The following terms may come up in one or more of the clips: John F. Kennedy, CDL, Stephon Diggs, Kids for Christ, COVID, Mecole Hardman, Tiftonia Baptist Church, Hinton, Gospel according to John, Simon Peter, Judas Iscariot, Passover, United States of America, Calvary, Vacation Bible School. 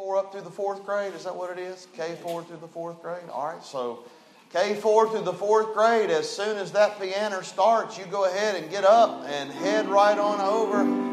K4 up through the 4th grade? Is that what it is? K4 through the 4th grade? All right, so K4 through the 4th grade, as soon as that piano starts, you go ahead and get up and head right on over.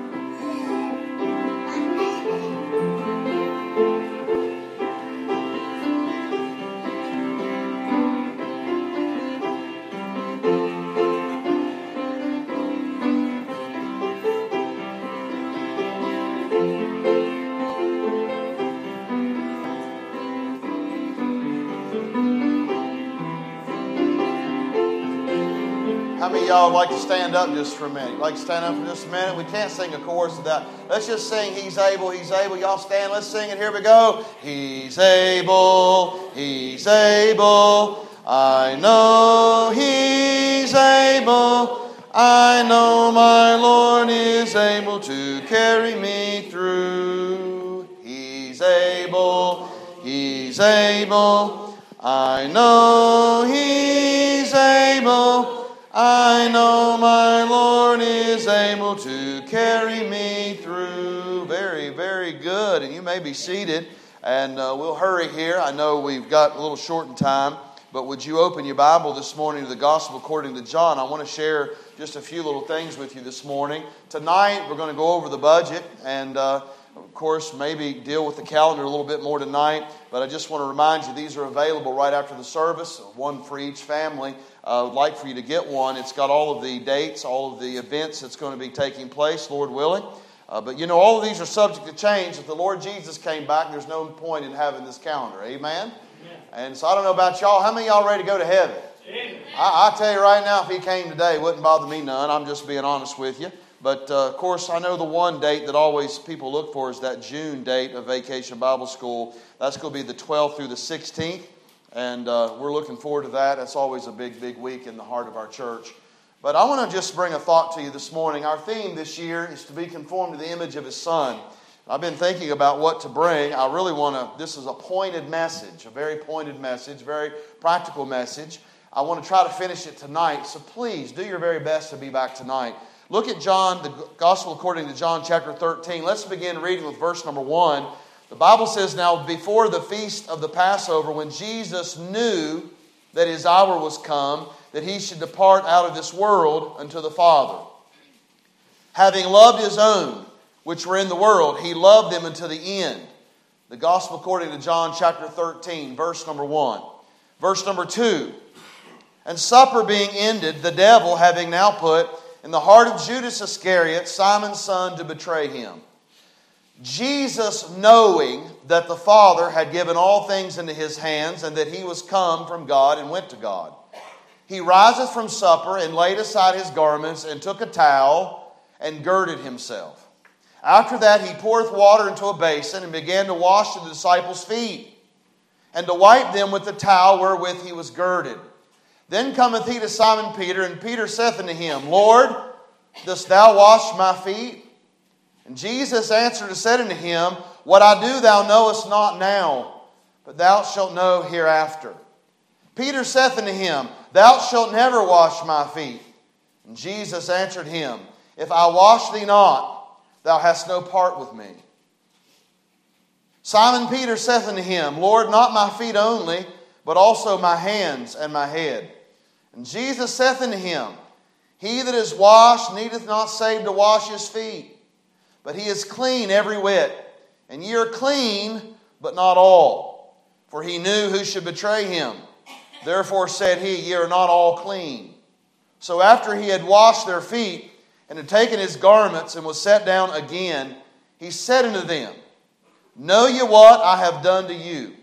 Y'all would like to stand up just for a minute. Like to stand up for just a minute. We can't sing a chorus without. Let's just sing He's Able, He's Able. Y'all stand. Let's sing it. Here we go. He's able, He's able. I know He's able. I know my Lord is able to carry me through. He's able, He's able. I know He's able. I know my Lord is able to carry me through. Very, very good. And you may be seated, and we'll hurry here. I know we've got a little short in time, but would you open your Bible this morning to the Gospel according to John? I want to share just a few little things with you this morning. Tonight, we're going to go over the budget and, of course, maybe deal with the calendar a little bit more tonight, but I just want to remind you these are available right after the service, one for each family. I would like for you to get one. It's got all of the dates, all of the events that's going to be taking place, Lord willing. But you know, all of these are subject to change. If the Lord Jesus came back, there's no point in having this calendar. Amen? Yeah. And so I don't know about y'all. How many of y'all ready to go to heaven? Yeah. I tell you right now, if He came today, it wouldn't bother me none. I'm just being honest with you. But, of course, I know the one date that always people look for is that June date of Vacation Bible School. That's going to be the 12th through the 16th. And we're looking forward to that. That's always a big, big week in the heart of our church. But I want to just bring a thought to you this morning. Our theme this year is to be conformed to the image of His Son. I've been thinking about what to bring. I really want to, this is a pointed message, a very pointed message, very practical message. I want to try to finish it tonight. So please do your very best to be back tonight. Look at John, the Gospel according to John chapter 13. Let's begin reading with verse number 1. The Bible says, now before the feast of the Passover, when Jesus knew that His hour was come, that He should depart out of this world unto the Father. Having loved His own, which were in the world, He loved them unto the end. The Gospel according to John chapter 13, verse number 1. Verse number 2. And supper being ended, the devil having now put in the heart of Judas Iscariot, Simon's son, to betray Him. Jesus, knowing that the Father had given all things into His hands, and that He was come from God and went to God, He riseth from supper, and laid aside His garments, and took a towel, and girded Himself. After that He poureth water into a basin, and began to wash the disciples' feet, and to wipe them with the towel wherewith He was girded. Then cometh He to Simon Peter, and Peter saith unto Him, Lord, dost Thou wash my feet? And Jesus answered and said unto him, what I do thou knowest not now, but thou shalt know hereafter. Peter saith unto Him, Thou shalt never wash my feet. And Jesus answered him, If I wash thee not, thou hast no part with me. Simon Peter saith unto Him, Lord, not my feet only, but also my hands and my head. And Jesus saith unto him, He that is washed needeth not save to wash his feet, but he is clean every whit. And ye are clean, but not all. For he knew who should betray him. Therefore said he, Ye are not all clean. So after he had washed their feet, and had taken his garments, and was set down again, he said unto them, Know ye what I have done to you?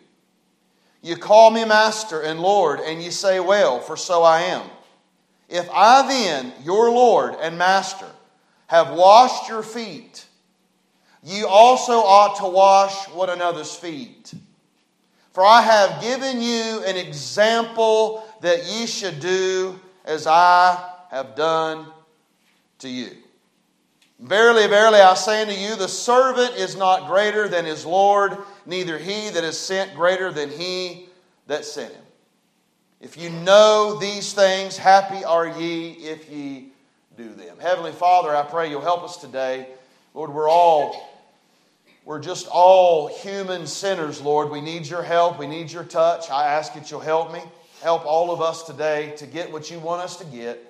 Ye call me Master and Lord, and ye say, Well, for so I am. If I then, your Lord and Master, have washed your feet, ye also ought to wash one another's feet. For I have given you an example that ye should do as I have done to you. Verily, verily, I say unto you, the servant is not greater than his Lord, neither he that is sent greater than he that sent him. If you know these things, happy are ye if ye do them. Heavenly Father, I pray you'll help us today. Lord, we're all We're just all human sinners, Lord. We need your help. We need your touch. I ask that you'll help me. Help all of us today to get what you want us to get.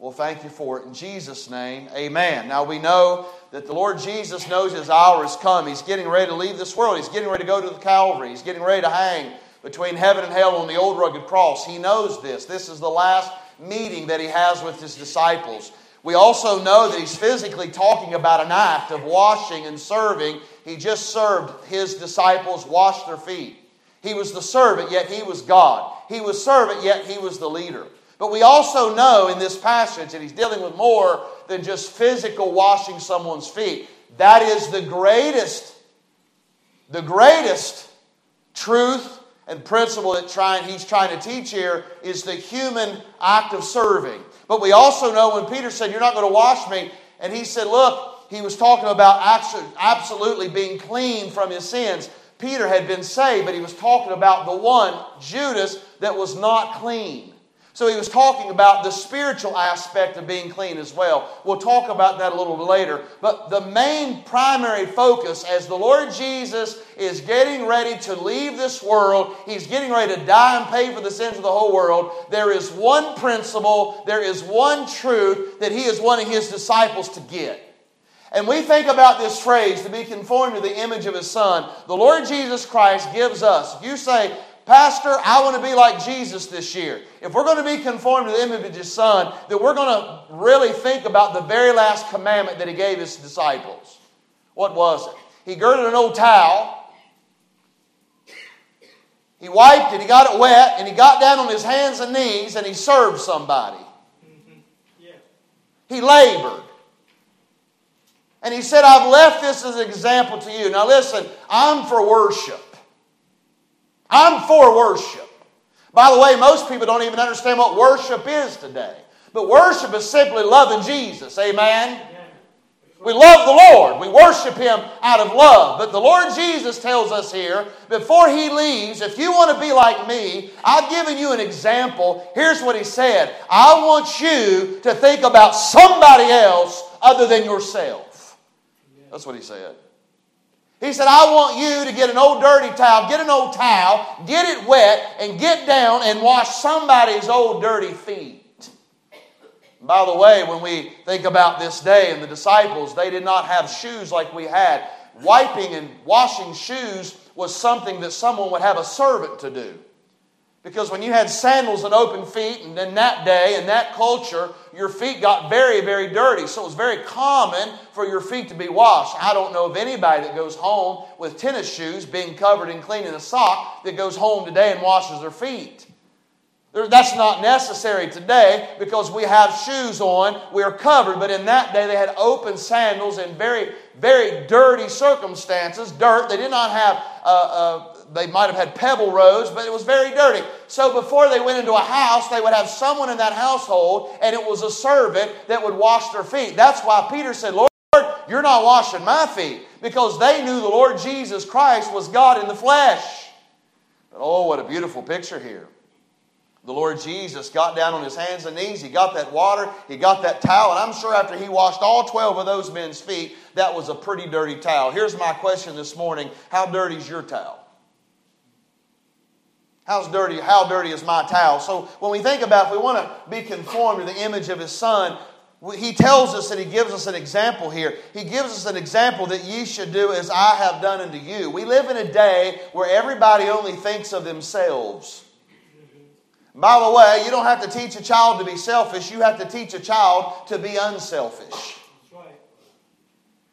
Well, thank you for it. In Jesus' name, amen. Now, we know that the Lord Jesus knows His hour has come. He's getting ready to leave this world. He's getting ready to go to the Calvary. He's getting ready to hang between heaven and hell on the old rugged cross. He knows this. This is the last meeting that He has with His disciples. We also know that He's physically talking about an act of washing and serving. He just served His disciples, washed their feet. He was the servant, yet He was God. He was servant, yet He was the leader. But we also know in this passage that He's dealing with more than just physical washing someone's feet. That is the greatest truth and principle that He's trying to teach here is the human act of serving. But we also know when Peter said, "You're not going to wash me," and he said, look, he was talking about absolutely being clean from his sins. Peter had been saved, but he was talking about the one, Judas, that was not clean. So he was talking about the spiritual aspect of being clean as well. We'll talk about that a little bit later. But the main primary focus as the Lord Jesus is getting ready to leave this world, He's getting ready to die and pay for the sins of the whole world, there is one principle, there is one truth that He is wanting His disciples to get. And we think about this phrase, to be conformed to the image of His Son. The Lord Jesus Christ gives us. If you say, "Pastor, I want to be like Jesus this year," if we're going to be conformed to the image of His Son, then we're going to really think about the very last commandment that He gave His disciples. What was it? He girded an old towel. He wiped it. He got it wet. And He got down on His hands and knees and He served somebody. Yeah. He labored. And He said, "I've left this as an example to you." Now listen, I'm for worship. I'm for worship. By the way, most people don't even understand what worship is today. But worship is simply loving Jesus. Amen? Amen. We love the Lord. We worship Him out of love. But the Lord Jesus tells us here, before He leaves, if you want to be like me, I've given you an example. Here's what He said. I want you to think about somebody else other than yourself. That's what He said. He said, I want you to get an old dirty towel, get an old towel, get it wet, and get down and wash somebody's old dirty feet. And by the way, when we think about this day and the disciples, they did not have shoes like we had. Wiping and washing shoes was something that someone would have a servant to do. Because when you had sandals and open feet, and in that day, in that culture, your feet got very, very dirty. So it was very common for your feet to be washed. I don't know of anybody that goes home with tennis shoes being covered and clean in a sock that goes home today and washes their feet. That's not necessary today because we have shoes on, we are covered. But in that day, they had open sandals in very, very dirty circumstances, dirt. They did not have... They might have had pebble roads, but it was very dirty. So before they went into a house, they would have someone in that household, and it was a servant that would wash their feet. That's why Peter said, "Lord, you're not washing my feet," because they knew the Lord Jesus Christ was God in the flesh. But oh, what a beautiful picture here. The Lord Jesus got down on His hands and knees. He got that water. He got that towel. And I'm sure after He washed all 12 of those men's feet, that was a pretty dirty towel. Here's my question this morning. How dirty is your towel? How dirty is my towel? So when we think about if we want to be conformed to the image of His Son, He tells us that He gives us an example here. He gives us an example that ye should do as I have done unto you. We live in a day where everybody only thinks of themselves. By the way, you don't have to teach a child to be selfish. You have to teach a child to be unselfish.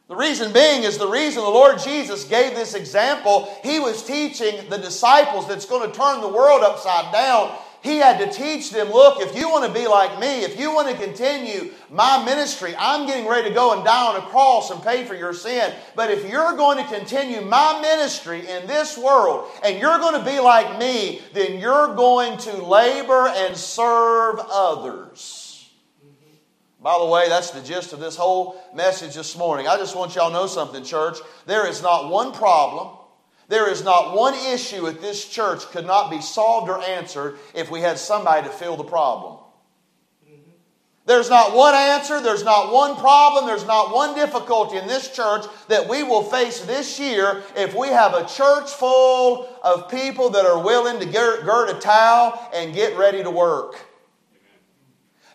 The reason being is the reason the Lord Jesus gave this example. He was teaching the disciples that's going to turn the world upside down. He had to teach them, look, if you want to be like me, if you want to continue my ministry, I'm getting ready to go and die on a cross and pay for your sin. But if you're going to continue my ministry in this world and you're going to be like me, then you're going to labor and serve others. By the way, that's the gist of this whole message this morning. I just want y'all to know something, church. There is not one problem, there is not one issue at this church could not be solved or answered if we had somebody to fill the problem. There's not one answer, there's not one problem, there's not one difficulty in this church that we will face this year if we have a church full of people that are willing to gird a towel and get ready to work.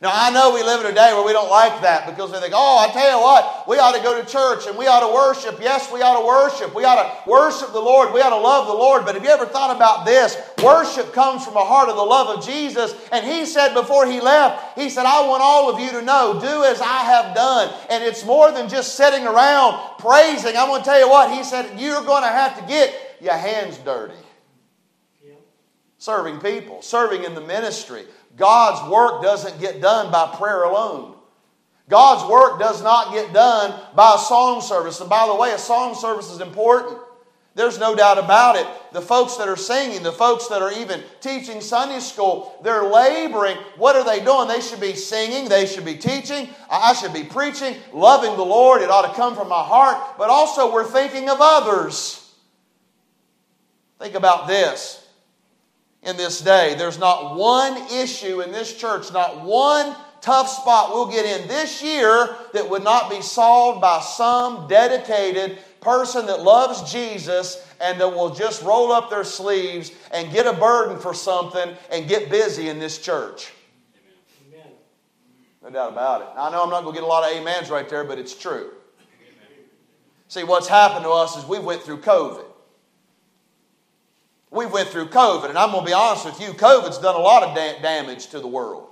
Now, I know we live in a day where we don't like that because we think, oh, I tell you what, we ought to go to church and we ought to worship. Yes, we ought to worship. We ought to worship the Lord. We ought to love the Lord. But have you ever thought about this? Worship comes from a heart of the love of Jesus. And He said before He left, He said, I want all of you to know, do as I have done. And it's more than just sitting around praising. I'm going to tell you what, He said, you're going to have to get your hands dirty. Yeah. Serving people, serving in the ministry. God's work doesn't get done by prayer alone. God's work does not get done by a song service. And by the way, a song service is important. There's no doubt about it. The folks that are singing, the folks that are even teaching Sunday school, they're laboring. What are they doing? They should be singing. They should be teaching. I should be preaching, loving the Lord. It ought to come from my heart. But also we're thinking of others. Think about this. In this day, there's not one issue in this church, not one tough spot we'll get in this year that would not be solved by some dedicated person that loves Jesus and that will just roll up their sleeves and get a burden for something and get busy in this church. Amen. No doubt about it. I know I'm not going to get a lot of amens right there, but it's true. Amen. See, what's happened to us is we went through COVID. We went through COVID, and I'm going to be honest with you, COVID's done a lot of damage to the world.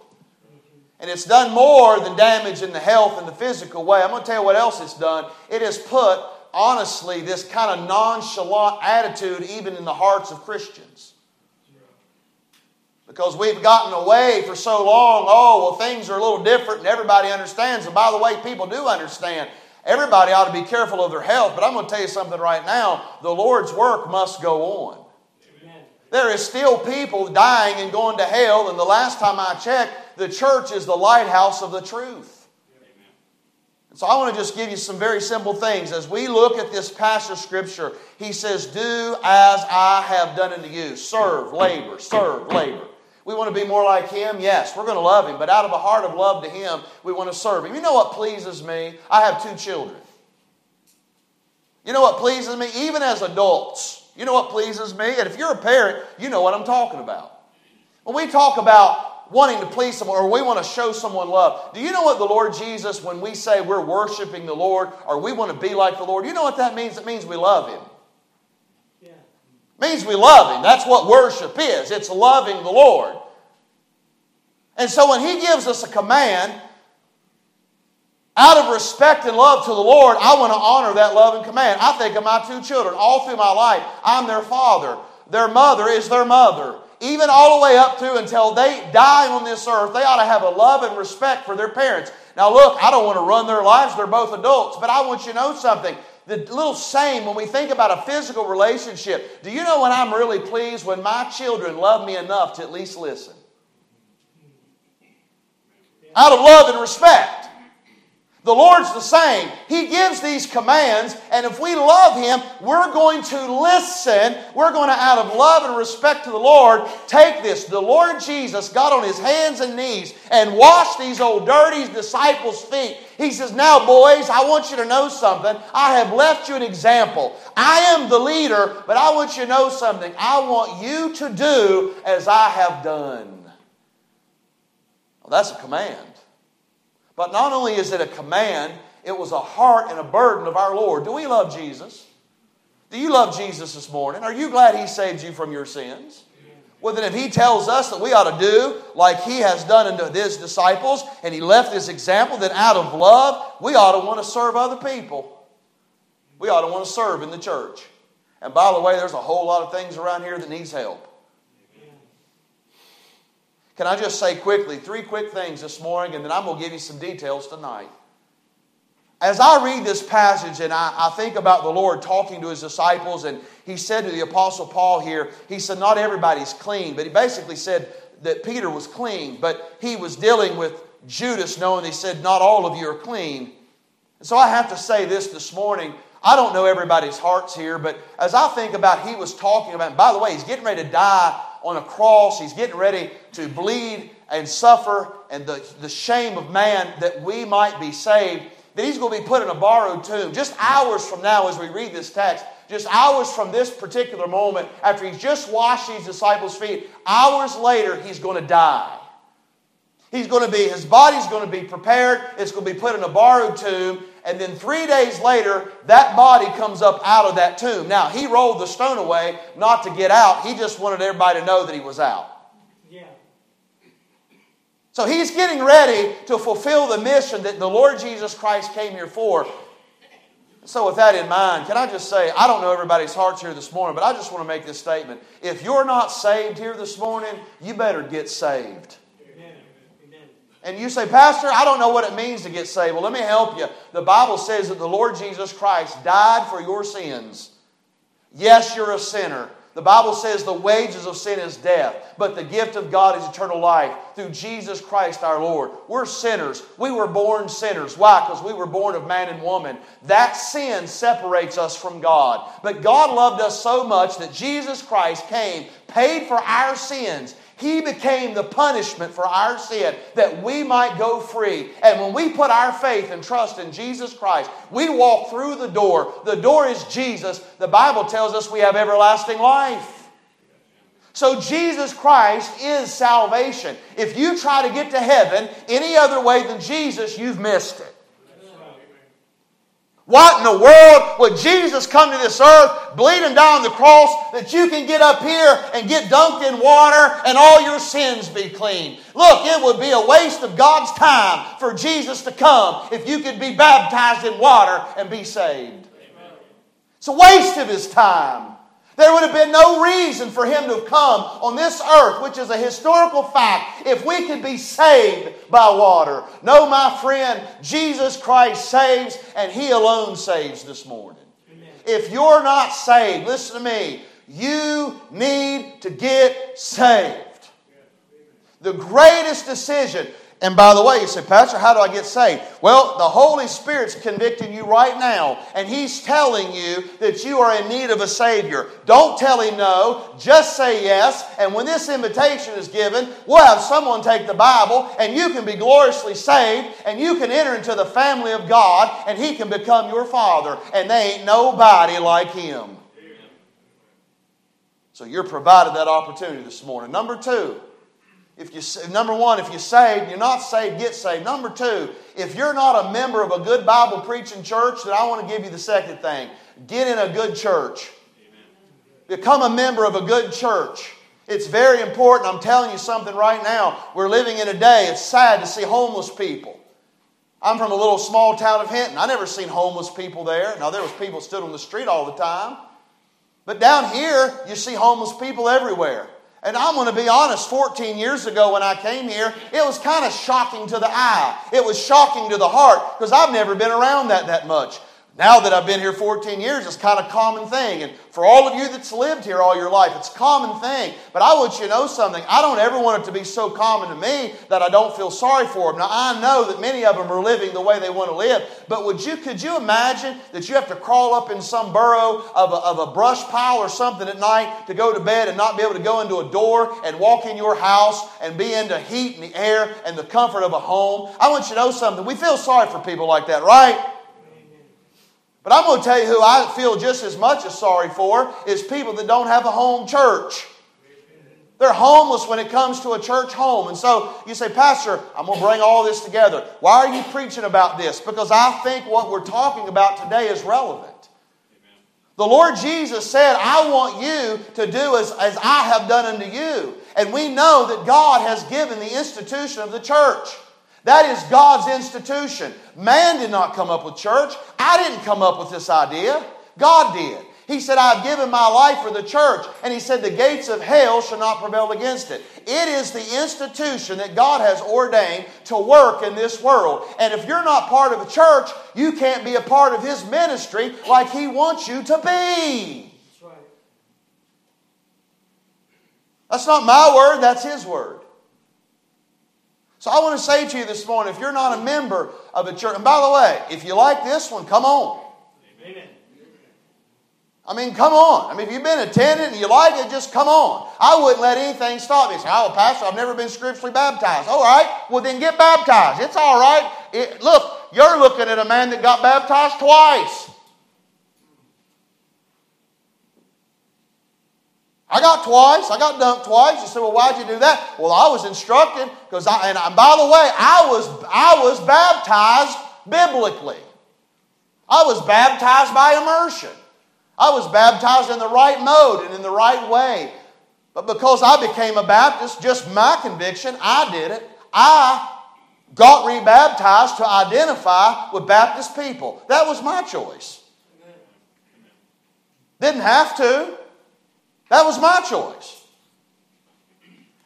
And it's done more than damage in the health and the physical way. I'm going to tell you what else it's done. It has put, honestly, this kind of nonchalant attitude even in the hearts of Christians. Because we've gotten away for so long, oh, well, things are a little different and everybody understands. And by the way, people do understand. Everybody ought to be careful of their health. But I'm going to tell you something right now. The Lord's work must go on. There is still people dying and going to hell. And the last time I checked, the church is the lighthouse of the truth. Amen. And so I want to just give you some very simple things. As we look at this passage of Scripture, He says, do as I have done unto you. Serve, labor, serve, labor. We want to be more like Him? Yes, we're going to love Him. But out of a heart of love to Him, we want to serve Him. You know what pleases me? I have 2 children. You know what pleases me? Even as adults. You know what pleases me? And if you're a parent, you know what I'm talking about. When we talk about wanting to please someone or we want to show someone love, do you know what the Lord Jesus, when we say we're worshiping the Lord or we want to be like the Lord, you know what that means? It means we love Him. Yeah. It means we love Him. That's what worship is. It's loving the Lord. And so when He gives us a command, out of respect and love to the Lord, I want to honor that love and command. I think of my 2 children all through my life. I'm their father. Their mother is their mother. Even all the way up to until they die on this earth, they ought to have a love and respect for their parents. Now look, I don't want to run their lives. They're both adults. But I want you to know something. The little same when we think about a physical relationship. Do you know when I'm really pleased? When my children love me enough to at least listen. Out of love and respect. The Lord's the same. He gives these commands, and if we love Him, we're going to listen. We're going to, out of love and respect to the Lord, take this. The Lord Jesus got on His hands and knees and washed these old dirty disciples' feet. He says, now boys, I want you to know something. I have left you an example. I am the leader, but I want you to know something. I want you to do as I have done. Well, that's a command. But not only is it a command, it was a heart and a burden of our Lord. Do we love Jesus? Do you love Jesus this morning? Are you glad He saved you from your sins? Well, then if He tells us that we ought to do like He has done unto His disciples and He left this example, then out of love, we ought to want to serve other people. We ought to want to serve in the church. And by the way, there's a whole lot of things around here that needs help. Can I just say quickly, 3 quick things this morning, and then I'm going to give you some details tonight. As I read this passage and I think about the Lord talking to His disciples, and He said to the Apostle Paul here, He said, not everybody's clean, but He basically said that Peter was clean, but He was dealing with Judas knowing He said, not all of you are clean. And so I have to say this morning, I don't know everybody's hearts here, but as I think about He was talking about, and by the way, He's getting ready to die on a cross. He's getting ready to bleed and suffer and the shame of man that we might be saved. That he's going to be put in a borrowed tomb. Just hours from now as we read this text, just hours from this particular moment, after he's just washed these disciples' feet, hours later he's going to die. He's going to be, his body's going to be prepared. It's going to be put in a borrowed tomb. And then 3 days later, that body comes up out of that tomb. Now, he rolled the stone away not to get out. He just wanted everybody to know that he was out. Yeah. So he's getting ready to fulfill the mission that the Lord Jesus Christ came here for. So with that in mind, can I just say, I don't know everybody's hearts here this morning, but I just want to make this statement. If you're not saved here this morning, you better get saved. And you say, Pastor, I don't know what it means to get saved. Well, let me help you. The Bible says that the Lord Jesus Christ died for your sins. Yes, you're a sinner. The Bible says the wages of sin is death, but the gift of God is eternal life through Jesus Christ our Lord. We're sinners. We were born sinners. Why? Because we were born of man and woman. That sin separates us from God. But God loved us so much that Jesus Christ came, paid for our sins. He became the punishment for our sin that we might go free. And when we put our faith and trust in Jesus Christ, we walk through the door. The door is Jesus. The Bible tells us we have everlasting life. So Jesus Christ is salvation. If you try to get to heaven any other way than Jesus, you've missed it. What in the world would Jesus come to this earth bleeding down the cross that you can get up here and get dunked in water and all your sins be clean? Look, it would be a waste of God's time for Jesus to come if you could be baptized in water and be saved. Amen. It's a waste of His time. There would have been no reason for Him to have come on this earth, which is a historical fact, if we could be saved by water. No, my friend, Jesus Christ saves, and He alone saves this morning. Amen. If you're not saved, listen to me, you need to get saved. The greatest decision, and by the way, you say, Pastor, how do I get saved? Well, the Holy Spirit's convicting you right now, and He's telling you that you are in need of a Savior. Don't tell Him no, just say yes, and when this invitation is given, we'll have someone take the Bible, and you can be gloriously saved, and you can enter into the family of God, and He can become your Father, and there ain't nobody like Him. So you're provided that opportunity this morning. Number one, if you're saved, you're not saved, get saved. Number two, if you're not a member of a good Bible preaching church, then I want to give you the second thing. Get in a good church. Amen. Become a member of a good church. It's very important. I'm telling you something right now. We're living in a day, it's sad to see homeless people. I'm from a little small town of Hinton. I never seen homeless people there. Now, there was people stood on the street all the time. But down here, you see homeless people everywhere. And I'm going to be honest, 14 years ago when I came here, it was kind of shocking to the eye. It was shocking to the heart because I've never been around that much. Now that I've been here 14 years, it's kind of a common thing. And for all of you that's lived here all your life, it's a common thing. But I want you to know something. I don't ever want it to be so common to me that I don't feel sorry for them. Now, I know that many of them are living the way they want to live. But could you imagine that you have to crawl up in some burrow of a brush pile or something at night to go to bed and not be able to go into a door and walk in your house and be into heat and the air and the comfort of a home? I want you to know something. We feel sorry for people like that, right? But I'm going to tell you who I feel just as much as sorry for is people that don't have a home church. They're homeless when it comes to a church home. And so you say, Pastor, I'm going to bring all this together. Why are you preaching about this? Because I think what we're talking about today is relevant. The Lord Jesus said, I want you to do as I have done unto you. And we know that God has given the institution of the church. That is God's institution. Man did not come up with church. I didn't come up with this idea. God did. He said, I've given my life for the church. And He said, the gates of hell shall not prevail against it. It is the institution that God has ordained to work in this world. And if you're not part of a church, you can't be a part of His ministry like He wants you to be. That's right. That's not my word, that's His word. So I want to say to you this morning, if you're not a member of a church, and by the way, if you like this one, come on. Amen. I mean, come on. I mean, if you've been attending and you like it, just come on. I wouldn't let anything stop you. Say, oh, Pastor, I've never been scripturally baptized. All right, well then get baptized. It's all right. Look, you're looking at a man that got baptized twice. I got twice. I got dunked twice. You said, well, why'd you do that? Well, I was instructed because and by the way, I was baptized biblically. I was baptized by immersion. I was baptized in the right mode and in the right way. But because I became a Baptist, just my conviction, I did it. I got rebaptized to identify with Baptist people. That was my choice. Didn't have to. That was my choice.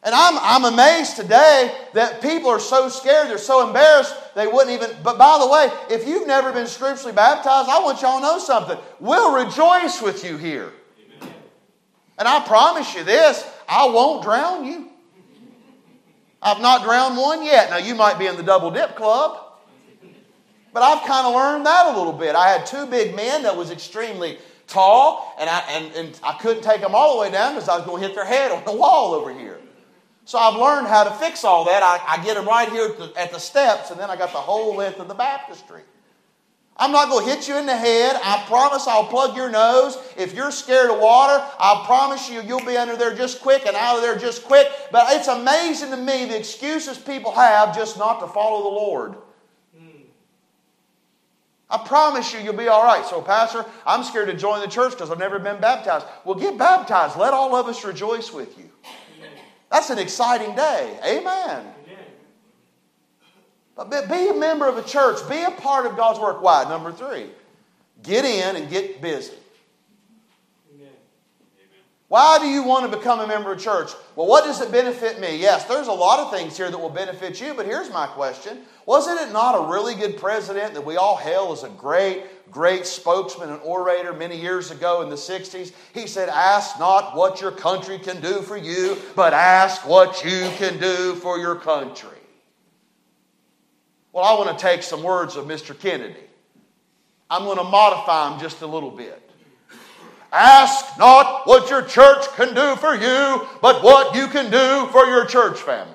And I'm amazed today that people are so scared, they're so embarrassed, they wouldn't even... But by the way, if you've never been scripturally baptized, I want y'all to know something. We'll rejoice with you here. Amen. And I promise you this, I won't drown you. I've not drowned one yet. Now, you might be in the double dip club. But I've kind of learned that a little bit. I had two big men that was extremely... tall, and I couldn't take them all the way down because I was going to hit their head on the wall over here. So I've learned how to fix all that. I get them right here at the steps, and then I got the whole length of the baptistry. I'm not going to hit you in the head. I promise I'll plug your nose. If you're scared of water, I promise you, you'll be under there just quick and out of there just quick. But it's amazing to me the excuses people have just not to follow the Lord. I promise you, you'll be all right. So, Pastor, I'm scared to join the church because I've never been baptized. Well, get baptized. Let all of us rejoice with you. Amen. That's an exciting day. Amen. Amen. But be a member of a church. Be a part of God's work. Why? Number 3, get in and get busy. Amen. Why do you want to become a member of a church? Well, what does it benefit me? Yes, there's a lot of things here that will benefit you, but here's my question. Wasn't it not a really good president that we all hail as a great, great spokesman and orator many years ago in the 60s? He said, ask not what your country can do for you, but ask what you can do for your country. Well, I want to take some words of Mr. Kennedy. I'm going to modify them just a little bit. Ask not what your church can do for you, but what you can do for your church family.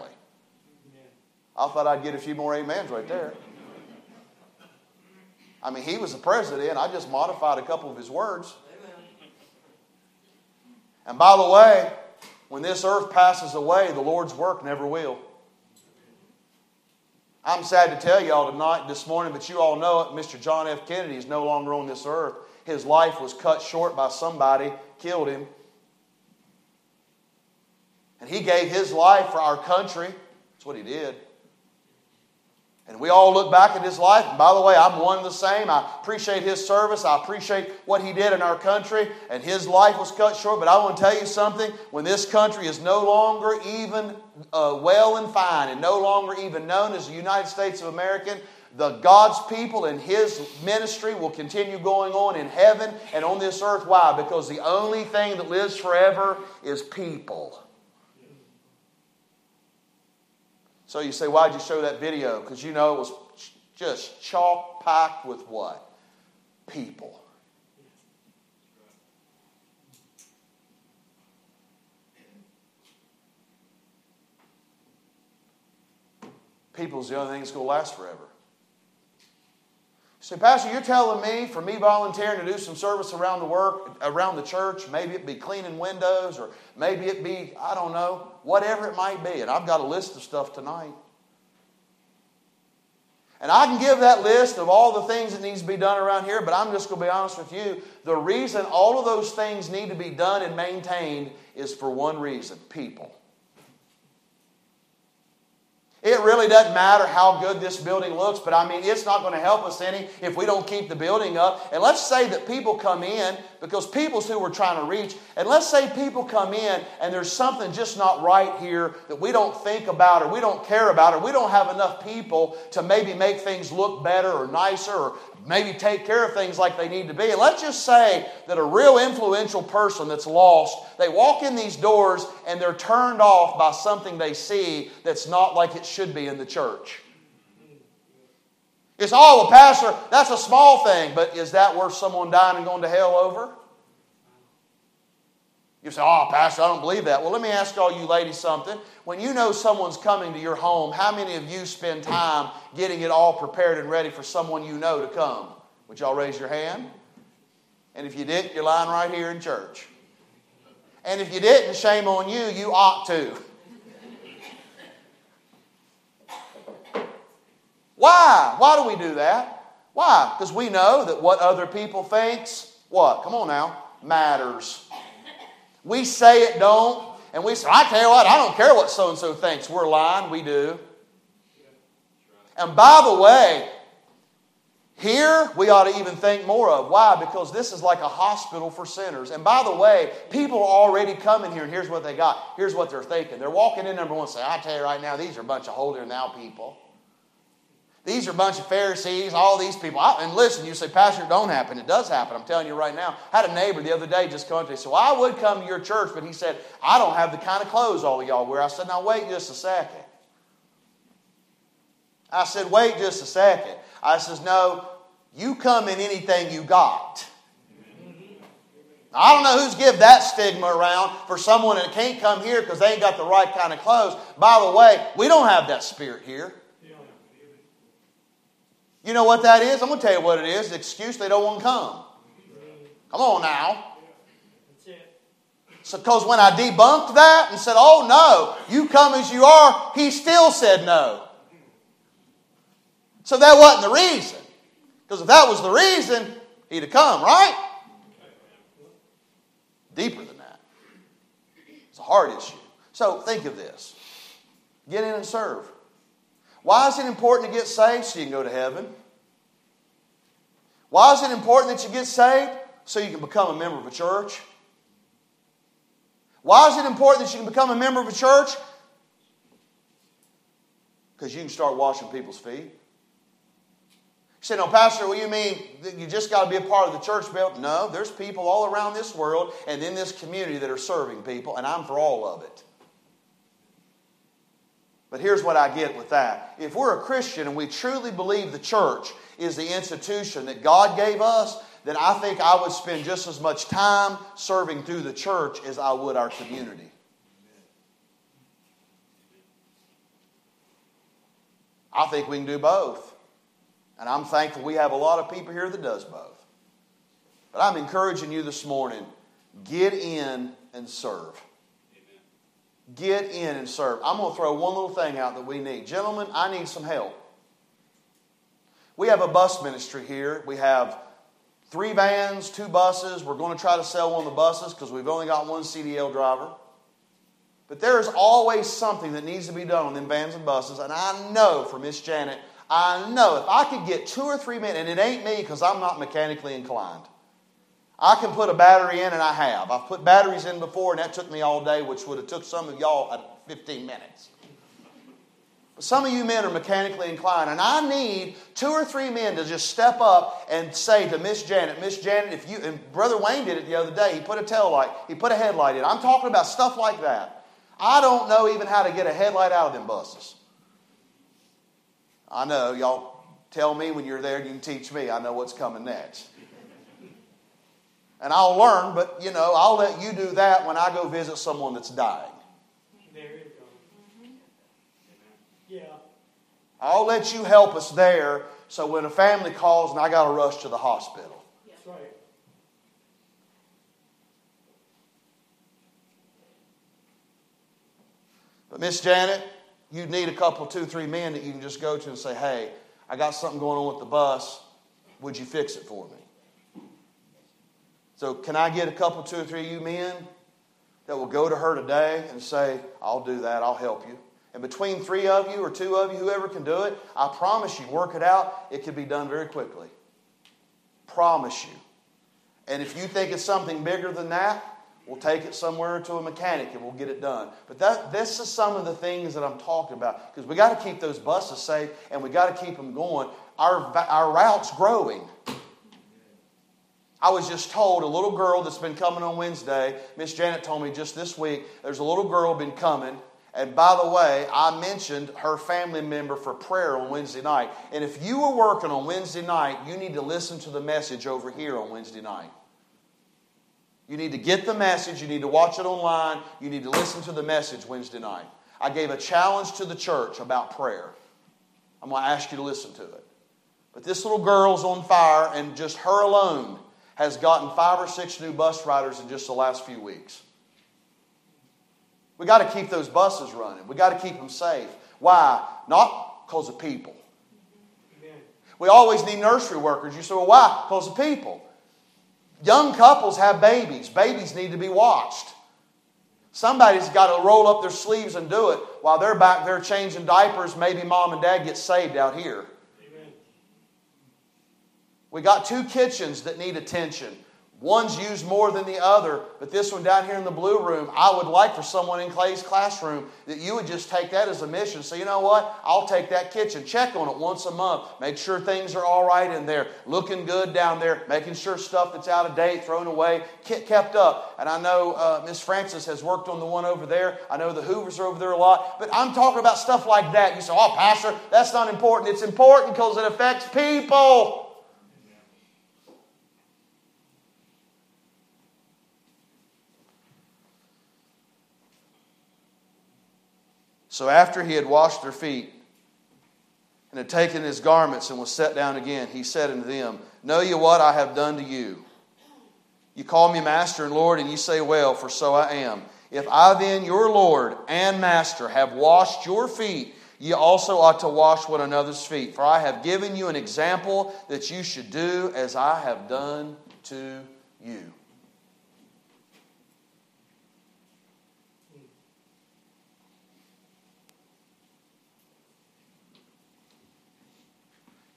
I thought I'd get a few more amens right there. I mean, he was the president. I just modified a couple of his words. Amen. And by the way, when this earth passes away, the Lord's work never will. I'm sad to tell y'all this morning, but you all know it, Mr. John F. Kennedy is no longer on this earth. His life was cut short by somebody, killed him. And he gave his life for our country. That's what he did. And we all look back at his life. And by the way, I'm one of the same. I appreciate his service. I appreciate what he did in our country. And his life was cut short. But I want to tell you something. When this country is no longer even well and fine and no longer even known as the United States of America, the God's people and his ministry will continue going on in heaven and on this earth. Why? Because the only thing that lives forever is people. So you say, why'd you show that video? Because you know it was just chalk packed with what? People. People's the only thing that's going to last forever. You say, Pastor, you're telling me for me volunteering to do some service around the church, maybe it be cleaning windows or maybe it be, I don't know, whatever it might be. And I've got a list of stuff tonight. And I can give that list of all the things that needs to be done around here, but I'm just going to be honest with you. The reason all of those things need to be done and maintained is for one reason, people. It really doesn't matter how good this building looks, but I mean, it's not going to help us any if we don't keep the building up. And let's say that people come in, because people's who we're trying to reach, and let's say people come in and there's something just not right here that we don't think about or we don't care about or we don't have enough people to maybe make things look better or nicer or maybe take care of things like they need to be. And let's just say that a real influential person that's lost, they walk in these doors and they're turned off by something they see that's not like it should be in the church. It's, oh, well, Pastor, that's a small thing, but is that worth someone dying and going to hell over? You say, oh, Pastor, I don't believe that. Well, let me ask all you ladies something. When you know someone's coming to your home, how many of you spend time getting it all prepared and ready for someone you know to come? Would y'all raise your hand? And if you didn't, you're lying right here in church. And if you didn't, shame on you, you ought to. Why? Why do we do that? Why? Because we know that what other people thinks, what? Come on now, matters. We say it don't, and we say, I tell you what, I don't care what so-and-so thinks. We're lying, we do. And by the way, here we ought to even think more of. Why? Because this is like a hospital for sinners. And by the way, people are already coming here, and here's what they got. Here's what they're thinking. They're walking in, number one, saying, I tell you right now, these are a bunch of holier-than-thou people. These are a bunch of Pharisees, all these people. And listen, you say, Pastor, it don't happen. It does happen. I'm telling you right now. I had a neighbor the other day just come to me. So I would come to your church, but he said, I don't have the kind of clothes all of y'all wear. I said, now wait just a second. I said, wait just a second. I says, no, you come in anything you got. I don't know who's give that stigma around for someone that can't come here because they ain't got the right kind of clothes. By the way, we don't have that spirit here. You know what that is? I'm going to tell you what it is. The excuse they don't want to come. Come on now. So, because when I debunked that and said, oh no, you come as you are, he still said no. So that wasn't the reason. Because if that was the reason, he'd have come, right? Deeper than that. It's a hard issue. So think of this. Get in and serve. Why is it important to get saved? So you can go to heaven. Why is it important that you get saved? So you can become a member of a church. Why is it important that you can become a member of a church? Because you can start washing people's feet. You say, no, Pastor, what do you mean that you just got to be a part of the church belt? No, there's people all around this world and in this community that are serving people, and I'm for all of it. But here's what I get with that. If we're a Christian and we truly believe the church is the institution that God gave us, then I think I would spend just as much time serving through the church as I would our community. I think we can do both. And I'm thankful we have a lot of people here that does both. But I'm encouraging you this morning, get in and serve. Get in and serve. I'm going to throw one little thing out that we need. Gentlemen, I need some help. We have a bus ministry here. We have 3 vans, 2 buses. We're going to try to sell one of the buses because we've only got 1 CDL driver. But there is always something that needs to be done on them vans and buses. And I know for Miss Janet, I know if I could get 2 or 3 minutes, and it ain't me because I'm not mechanically inclined. I can put a battery in, and I have. I've put batteries in before, and that took me all day, which would have took some of y'all 15 minutes. But some of you men are mechanically inclined, and I need 2 or 3 men to just step up and say to Miss Janet, if you, and Brother Wayne did it the other day, he put a taillight, he put a headlight in. I'm talking about stuff like that. I don't know even how to get a headlight out of them buses. I know, y'all tell me when you're there, you can teach me. I know what's coming next. And I'll learn, but, you know, I'll let you do that when I go visit someone that's dying. There you go. Mm-hmm. Yeah. I'll let you help us there so when a family calls and I got to rush to the hospital. Yeah. That's right. But Miss Janet, you'd need a couple, 2, 3 men that you can just go to and say, hey, I got something going on with the bus. Would you fix it for me? So can I get a couple, 2 or 3 of you men that will go to her today and say, I'll do that, I'll help you. And between 3 of you or 2 of you, whoever can do it, I promise you, work it out, it can be done very quickly. Promise you. And if you think it's something bigger than that, we'll take it somewhere to a mechanic and we'll get it done. But this is some of the things that I'm talking about. Because we got to keep those buses safe and we got to keep them going. Our route's growing. I was just told a little girl that's been coming on Wednesday, Miss Janet told me just this week, there's a little girl been coming. And by the way, I mentioned her family member for prayer on Wednesday night. And if you were working on Wednesday night, you need to listen to the message over here on Wednesday night. You need to get the message. You need to watch it online. You need to listen to the message Wednesday night. I gave a challenge to the church about prayer. I'm going to ask you to listen to it. But this little girl's on fire, and just her alone has gotten 5 or 6 new bus riders in just the last few weeks. We got to keep those buses running. We got to keep them safe. Why? Not because of people. Amen. We always need nursery workers. You say, well, why? Because of people. Young couples have babies. Babies need to be watched. Somebody's got to roll up their sleeves and do it while they're back there changing diapers. Maybe mom and dad get saved out here. We got 2 kitchens that need attention. One's used more than the other, but this one down here in the blue room, I would like for someone in Clay's classroom that you would just take that as a mission. So you know what? I'll take that kitchen. Check on it once a month. Make sure things are all right in there. Looking good down there. Making sure stuff that's out of date, thrown away, kept up. And I know Miss Francis has worked on the one over there. I know the Hoovers are over there a lot. But I'm talking about stuff like that. You say, oh, Pastor, that's not important. It's important because it affects people. So after he had washed their feet and had taken his garments and was set down again, he said unto them, know ye what I have done to you? You call me Master and Lord, and ye say, well, for so I am. If I then, your Lord and Master, have washed your feet, ye also ought to wash one another's feet. For I have given you an example that you should do as I have done to you.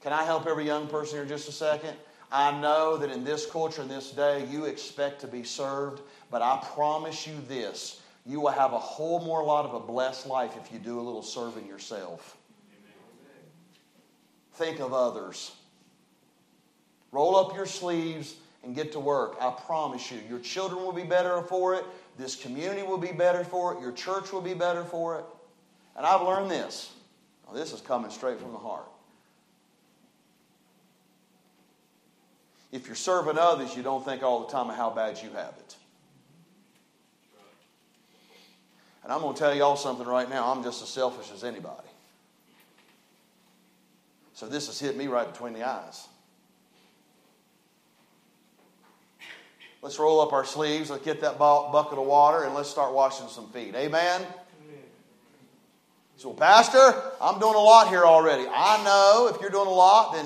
Can I help every young person here just a second? I know that in this culture, in this day, you expect to be served, but I promise you this, you will have a whole more lot of a blessed life if you do a little serving yourself. Amen. Think of others. Roll up your sleeves and get to work. I promise you, your children will be better for it. This community will be better for it. Your church will be better for it. And I've learned this. Now, this is coming straight from the heart. If you're serving others, you don't think all the time of how bad you have it. And I'm going to tell y'all something right now. I'm just as selfish as anybody. So this has hit me right between the eyes. Let's roll up our sleeves. Let's get that bucket of water and let's start washing some feet. Amen? So, Pastor, I'm doing a lot here already. I know if you're doing a lot, then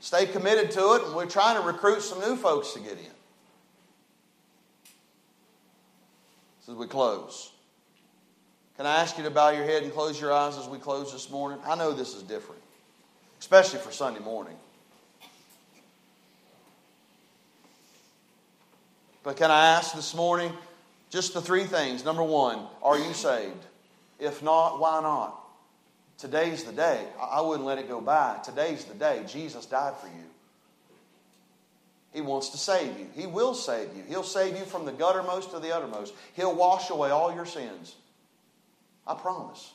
stay committed to it, and we're trying to recruit some new folks to get in. So as we close, can I ask you to bow your head and close your eyes as we close this morning? I know this is different, especially for Sunday morning. But can I ask this morning just the 3 things? Number 1, are you saved? If not, why not? Today's the day. I wouldn't let it go by. Today's the day. Jesus died for you. He wants to save you. He will save you. He'll save you from the guttermost to the uttermost. He'll wash away all your sins. I promise.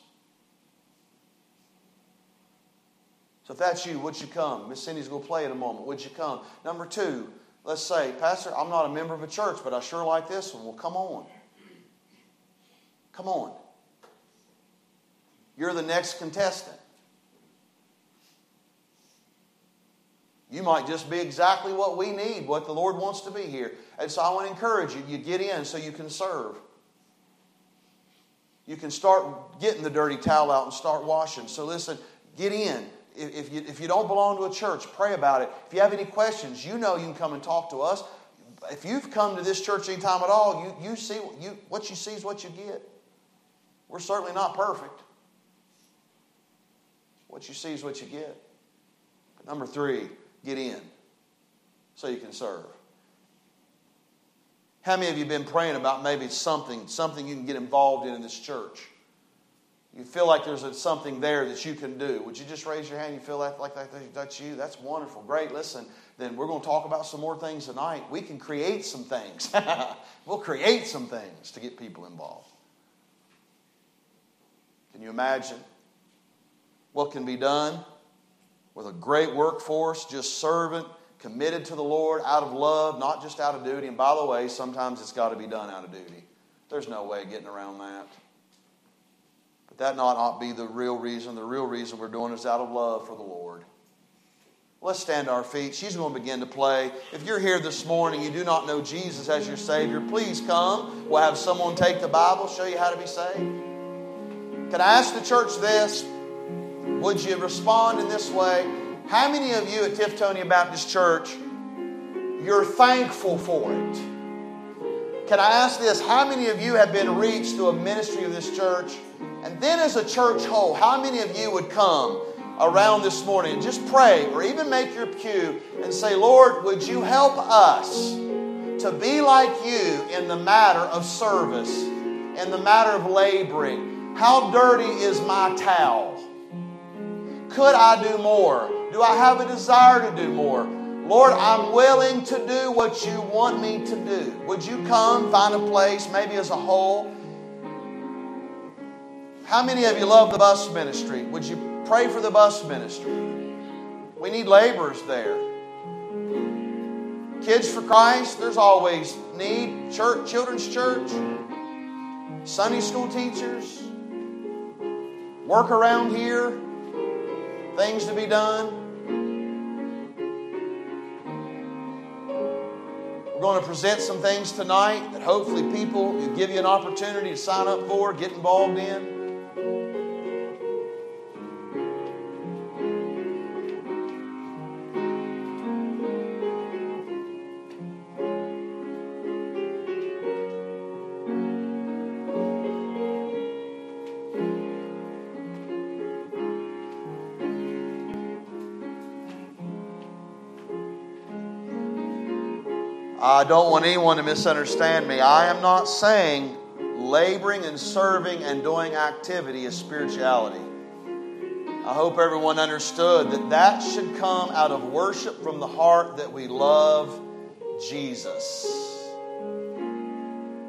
So if that's you, would you come? Miss Cindy's going to play in a moment. Would you come? Number 2, let's say, Pastor, I'm not a member of a church, but I sure like this one. Well, come on. Come on. You're the next contestant. You might just be exactly what we need, what the Lord wants to be here. And so I want to encourage you, you get in so you can serve. You can start getting the dirty towel out and start washing. So listen, get in. If you don't belong to a church, pray about it. If you have any questions, you know you can come and talk to us. If you've come to this church any time at all, you see what you see is what you get. We're certainly not perfect. What you see is what you get. But number 3, get in so you can serve. How many of you have been praying about maybe something you can get involved in this church? You feel like there's something there that you can do. Would you just raise your hand? You feel like that's you? That's wonderful. Great. Listen, then we're going to talk about some more things tonight. We can create some things. We'll create some things to get people involved. Can you imagine what can be done with a great workforce, just serving, committed to the Lord out of love, not just out of duty. And by the way, sometimes it's got to be done out of duty. There's no way of getting around that. But that ought not be the real reason. The real reason we're doing is out of love for the Lord. Let's stand to our feet. She's going to begin to play. If you're here this morning, you do not know Jesus as your Savior, please come. We'll have someone take the Bible, show you how to be saved. Can I ask the church this? Would you respond in this way? How many of you at Tiftonia Baptist Church, you're thankful for it? Can I ask this? How many of you have been reached through a ministry of this church? And then as a church whole, how many of you would come around this morning and just pray or even make your pew and say, Lord, would you help us to be like you in the matter of service, in the matter of laboring? How dirty is my towel? Could I do more? Do I have a desire to do more? Lord, I'm willing to do what you want me to do. Would you come, find a place, maybe as a whole? How many of you love the bus ministry? Would you pray for the bus ministry? We need laborers there. Kids for Christ, there's always need. Church, children's church, Sunday school teachers, work around here, things to be done. We're going to present some things tonight that hopefully people will give you an opportunity to sign up for, get involved in. I don't want anyone to misunderstand me. I am not saying laboring and serving and doing activity is spirituality. I hope everyone understood that that should come out of worship from the heart that we love Jesus.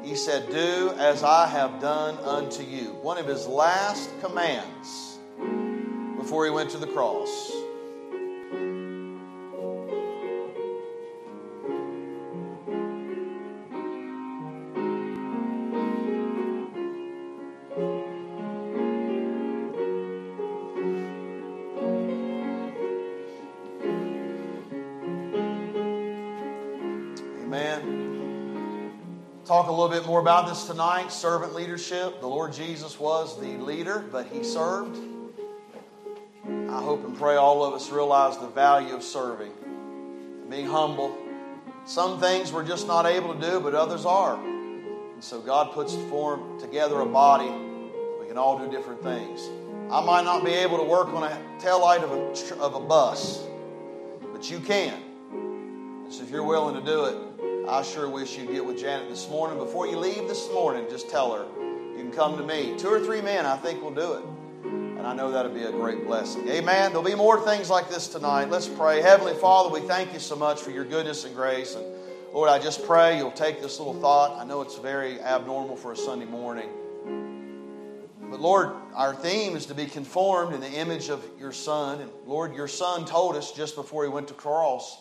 He said, do as I have done unto you. One of his last commands before he went to the cross. Talk a little bit more about this tonight. Servant leadership. The Lord Jesus was the leader, but he served. I hope and pray all of us realize the value of serving and being humble. Some things we're just not able to do, but others are. And so God puts together a body. We can all do different things. I might not be able to work on a taillight of a bus, but you can. And so if you're willing to do it, I sure wish you'd get with Janet this morning. Before you leave this morning, just tell her, you can come to me. 2 or 3 men, I think, will do it. And I know that'll be a great blessing. Amen. There'll be more things like this tonight. Let's pray. Heavenly Father, we thank you so much for your goodness and grace. And Lord, I just pray you'll take this little thought. I know it's very abnormal for a Sunday morning. But Lord, our theme is to be conformed in the image of your Son. And Lord, your Son told us just before he went to cross,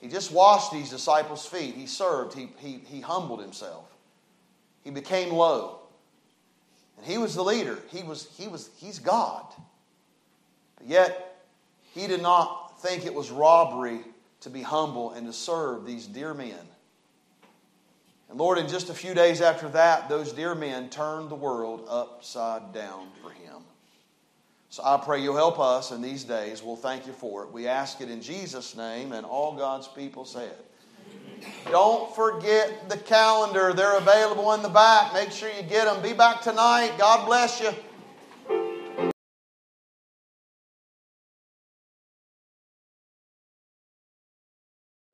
he just washed these disciples' feet. He served. He humbled himself. He became low. And he was the leader. He's God. But yet, he did not think it was robbery to be humble and to serve these dear men. And Lord, in just a few days after that, those dear men turned the world upside down for him. So I pray you'll help us in these days. We'll thank you for it. We ask it in Jesus' name, and all God's people say it. Amen. Don't forget the calendar. They're available in the back. Make sure you get them. Be back tonight. God bless you.